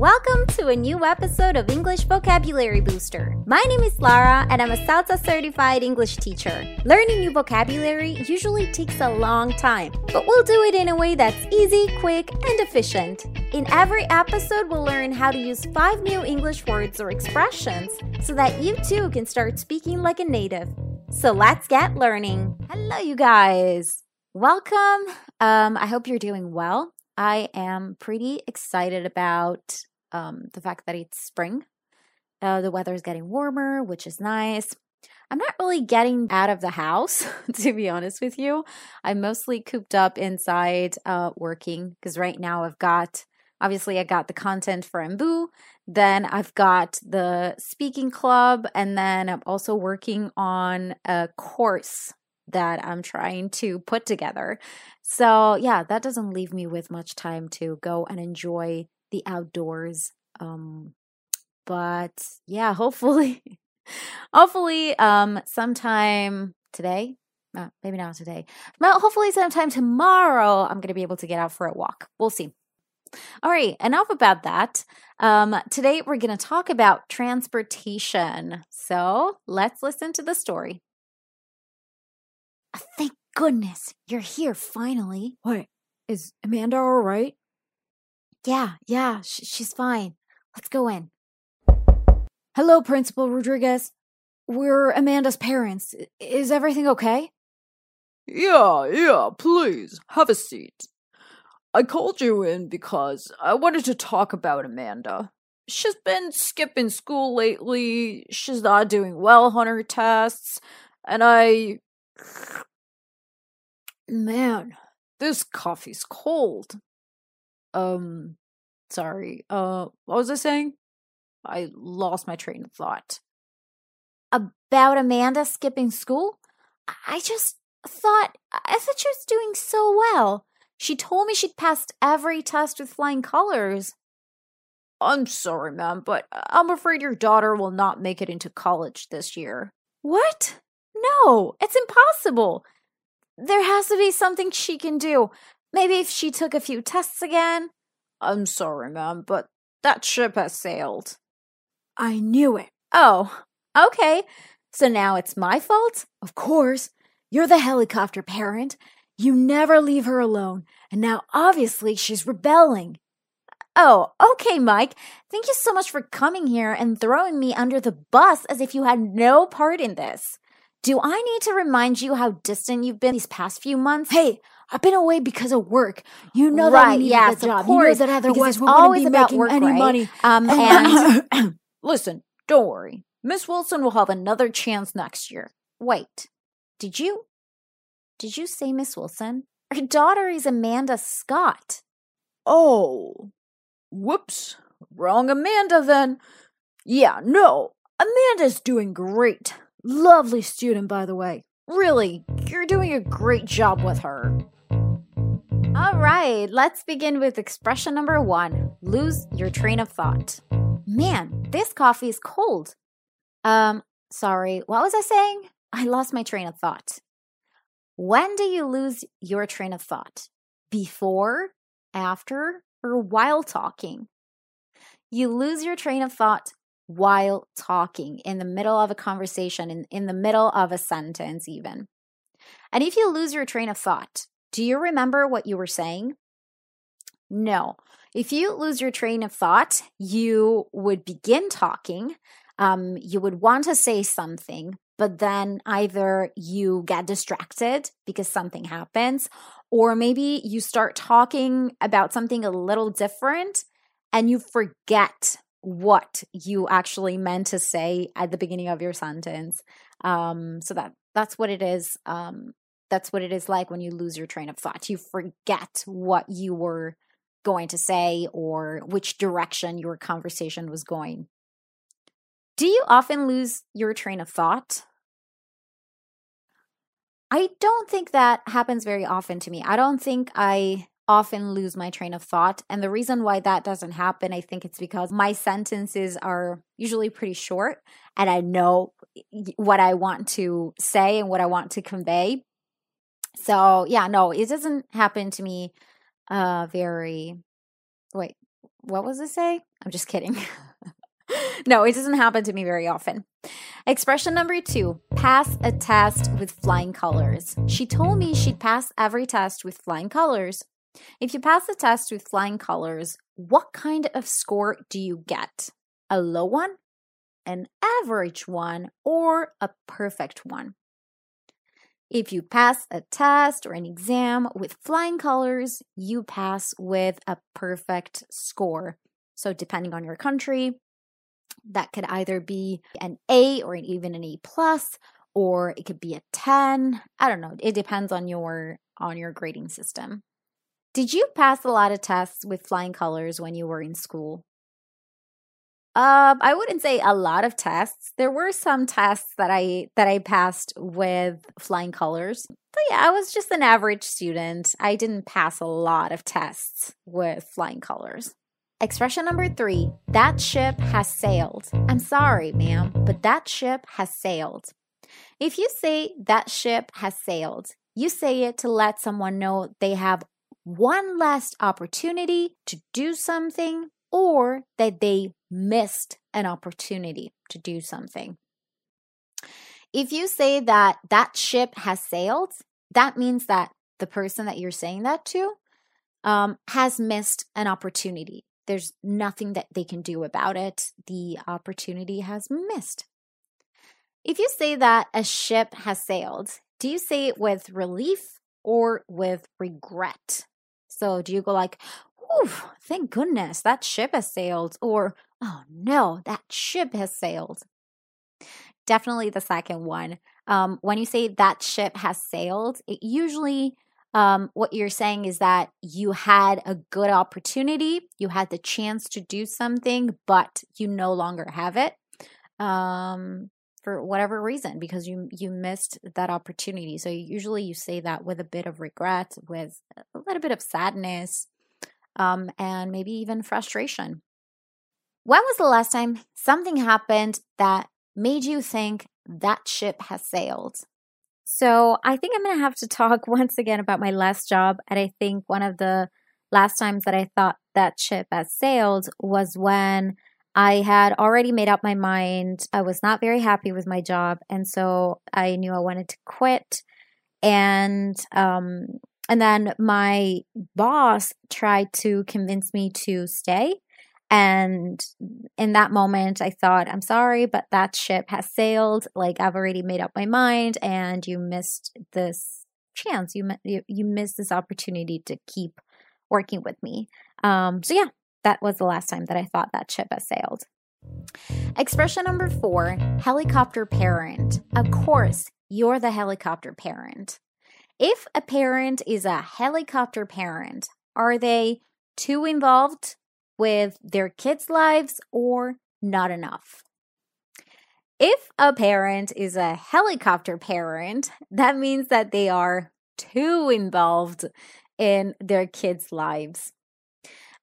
Welcome to a new episode of English Vocabulary Booster. My name is Lara and I'm a CELTA certified English teacher. Learning new vocabulary usually takes a long time, but we'll do it in a way that's easy, quick, and efficient. In every episode, we'll learn how to use 5 new English words or expressions so that you too can start speaking like a native. So let's get learning. Hello, you guys. Welcome. I hope you're doing well. I am pretty excited about the fact that it's spring. The weather is getting warmer, which is nice. I'm not really getting out of the house, to be honest with you. I'm mostly cooped up inside working because right now I've got, obviously I got the content for Mbu, then I've got the speaking club, and then I'm also working on a course that I'm trying to put together. So yeah, that doesn't leave me with much time to go and enjoy the outdoors. But yeah, hopefully sometime today, maybe not today, but hopefully sometime tomorrow, I'm going to be able to get out for a walk. We'll see. All right, enough about that. Today, we're going to talk about transportation. So let's listen to the story. Thank goodness you're here finally. What? Is Amanda all right? Yeah, she's fine. Let's go in. Hello, Principal Rodriguez. We're Amanda's parents. Is everything okay? Yeah, please, have a seat. I called you in because I wanted to talk about Amanda. She's been skipping school lately. She's not doing well on her tests. And Man, this coffee's cold. Sorry. What was I saying? I lost my train of thought. About Amanda skipping school? I thought she was doing so well. She told me she'd passed every test with flying colors. I'm sorry, ma'am, but I'm afraid your daughter will not make it into college this year. What? No, it's impossible. There has to be something she can do. Maybe if she took a few tests again. I'm sorry, ma'am, but that ship has sailed. I knew it. Oh, okay. So now it's my fault? Of course. You're the helicopter parent. You never leave her alone. And now, obviously, she's rebelling. Oh, okay, Mike. Thank you so much for coming here and throwing me under the bus as if you had no part in this. Do I need to remind you how distant you've been these past few months? Hey, I've been away because of work. You know that I needed that job. Of course, you know that otherwise we wouldn't be making any money. And listen, don't worry. Miss Wilson will have another chance next year. Wait, did you say Miss Wilson? Her daughter is Amanda Scott. Oh, whoops. Wrong Amanda then. Yeah, no, Amanda's doing great. Lovely student, by the way. Really, you're doing a great job with her. All right, let's begin with expression number 1. Lose your train of thought. Man, this coffee is cold. Sorry, what was I saying? I lost my train of thought. When do you lose your train of thought? Before, after, or while talking? You lose your train of thought while talking, in the middle of a conversation, in the middle of a sentence even. And if you lose your train of thought, do you remember what you were saying? No. If you lose your train of thought, you would begin talking. You would want to say something, but then either you get distracted because something happens, or maybe you start talking about something a little different and you forget what you actually meant to say at the beginning of your sentence. So that's what it is. That's what it is like when you lose your train of thought. You forget what you were going to say or which direction your conversation was going. Do you often lose your train of thought? I don't think that happens very often to me. I don't think I often lose my train of thought. And the reason why that doesn't happen, I think it's because my sentences are usually pretty short and I know what I want to say and what I want to convey. So yeah, no, it doesn't happen to me What was it say? I'm just kidding. No, it doesn't happen to me very often. Expression number 2, pass a test with flying colors. She told me she'd pass every test with flying colors. If you pass a test with flying colors, what kind of score do you get? A low one, an average one, or a perfect one? If you pass a test or an exam with flying colors, you pass with a perfect score. So depending on your country, that could either be an A or even an A+, or it could be a 10. I don't know. It depends on your grading system. Did you pass a lot of tests with flying colors when you were in school? I wouldn't say a lot of tests. There were some tests that I passed with flying colors. But yeah, I was just an average student. I didn't pass a lot of tests with flying colors. Expression number 3, that ship has sailed. I'm sorry, ma'am, but that ship has sailed. If you say that ship has sailed, you say it to let someone know they have one last opportunity to do something or that they missed an opportunity to do something. If you say that that ship has sailed, that means that the person that you're saying that to has missed an opportunity. There's nothing that they can do about it. The opportunity has missed. If you say that a ship has sailed, do you say it with relief or with regret? So do you go like, oof, thank goodness that ship has sailed, or oh no, that ship has sailed? Definitely the second one. When you say that ship has sailed, it usually what you're saying is that you had a good opportunity, you had the chance to do something, but you no longer have it for whatever reason, because you missed that opportunity. So usually you say that with a bit of regret, with a little bit of sadness, and maybe even frustration. When was the last time something happened that made you think that ship has sailed? So I think I'm going to have to talk once again about my last job. And I think one of the last times that I thought that ship has sailed was when I had already made up my mind. I was not very happy with my job. And so I knew I wanted to quit. And then my boss tried to convince me to stay. And in that moment, I thought, I'm sorry, but that ship has sailed. Like, I've already made up my mind, and you missed this chance. You missed this opportunity to keep working with me. So yeah, that was the last time that I thought that ship has sailed. Expression number 4, helicopter parent. Of course, you're the helicopter parent. If a parent is a helicopter parent, are they too involved with their kids' lives or not enough? If a parent is a helicopter parent, that means that they are too involved in their kids' lives.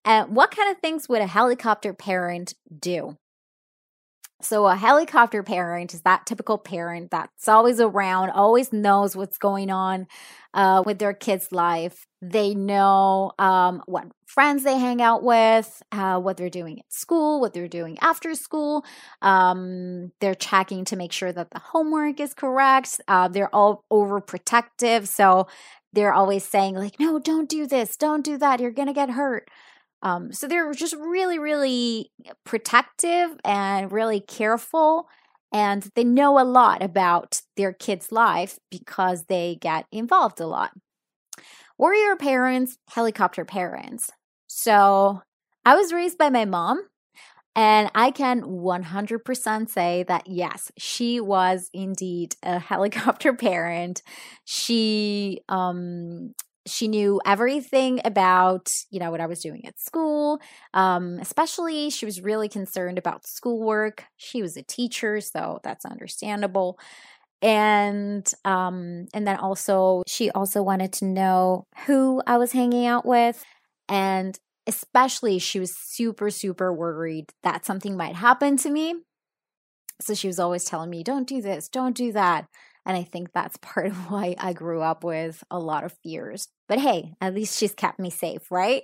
And what kind of things would a helicopter parent do? So a helicopter parent is that typical parent that's always around, always knows what's going on with their kid's life. They know what friends they hang out with, what they're doing at school, what they're doing after school. They're checking to make sure that the homework is correct. They're all overprotective. So they're always saying like, no, don't do this. Don't do that. You're going to get hurt. So they're just really, really protective and really careful, and they know a lot about their kids' life because they get involved a lot. Warrior parents, helicopter parents. So I was raised by my mom, and I can 100% say that yes, she was indeed a helicopter parent. She knew everything about, what I was doing at school. Especially, she was really concerned about schoolwork. She was a teacher, so that's understandable. And then also, she also wanted to know who I was hanging out with. And especially, she was super, super worried that something might happen to me. So she was always telling me, don't do this, don't do that. And I think that's part of why I grew up with a lot of fears. But hey, at least she's kept me safe, right?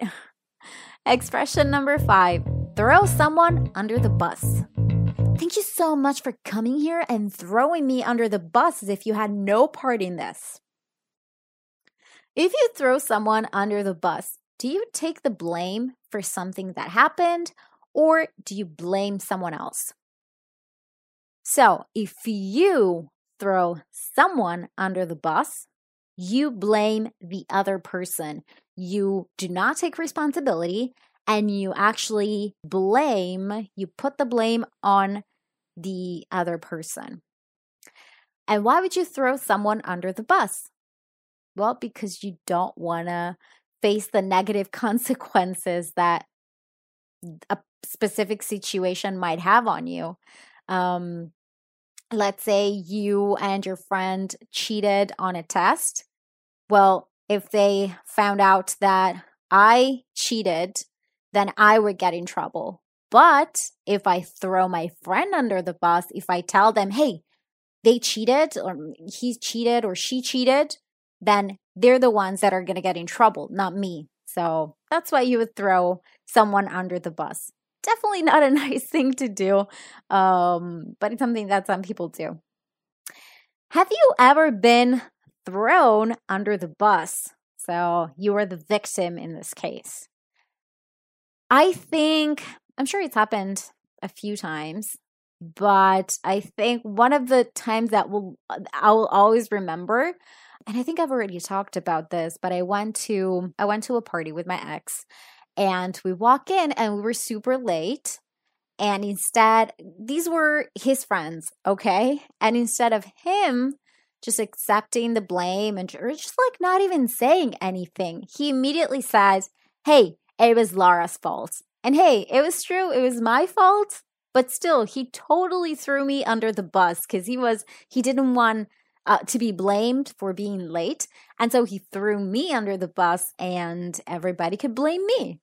Expression number 5. Throw someone under the bus. Thank you so much for coming here and throwing me under the bus as if you had no part in this. If you throw someone under the bus, do you take the blame for something that happened, or do you blame someone else? So, if you throw someone under the bus, you blame the other person. You do not take responsibility, and you actually blame, you put the blame on the other person. And why would you throw someone under the bus? Well, because you don't want to face the negative consequences that a specific situation might have on you. Let's say you and your friend cheated on a test. Well, if they found out that I cheated, then I would get in trouble. But if I throw my friend under the bus, if I tell them, hey, they cheated, or he cheated, or she cheated, then they're the ones that are going to get in trouble, not me. So that's why you would throw someone under the bus. Definitely not a nice thing to do, but it's something that some people do. Have you ever been thrown under the bus? So you were the victim in this case. I'm sure it's happened a few times, but I think one of the times that I will always remember, and I think I've already talked about this, but I went to a party with my ex, and we walk in and we were super late, and instead, these were his friends, okay? And instead of him just accepting the blame and just like not even saying anything, he immediately says, hey, it was Lara's fault. And hey, it was true, it was my fault, but still, he totally threw me under the bus because he didn't want to be blamed for being late. And so he threw me under the bus and everybody could blame me,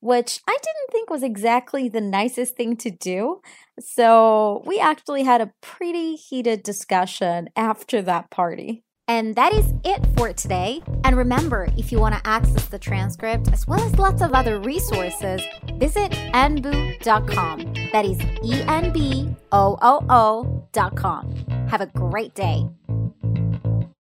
which I didn't think was exactly the nicest thing to do. So we actually had a pretty heated discussion after that party. And that is it for today. And remember, if you want to access the transcript as well as lots of other resources, visit enboo.com. That is enboo.com. Have a great day.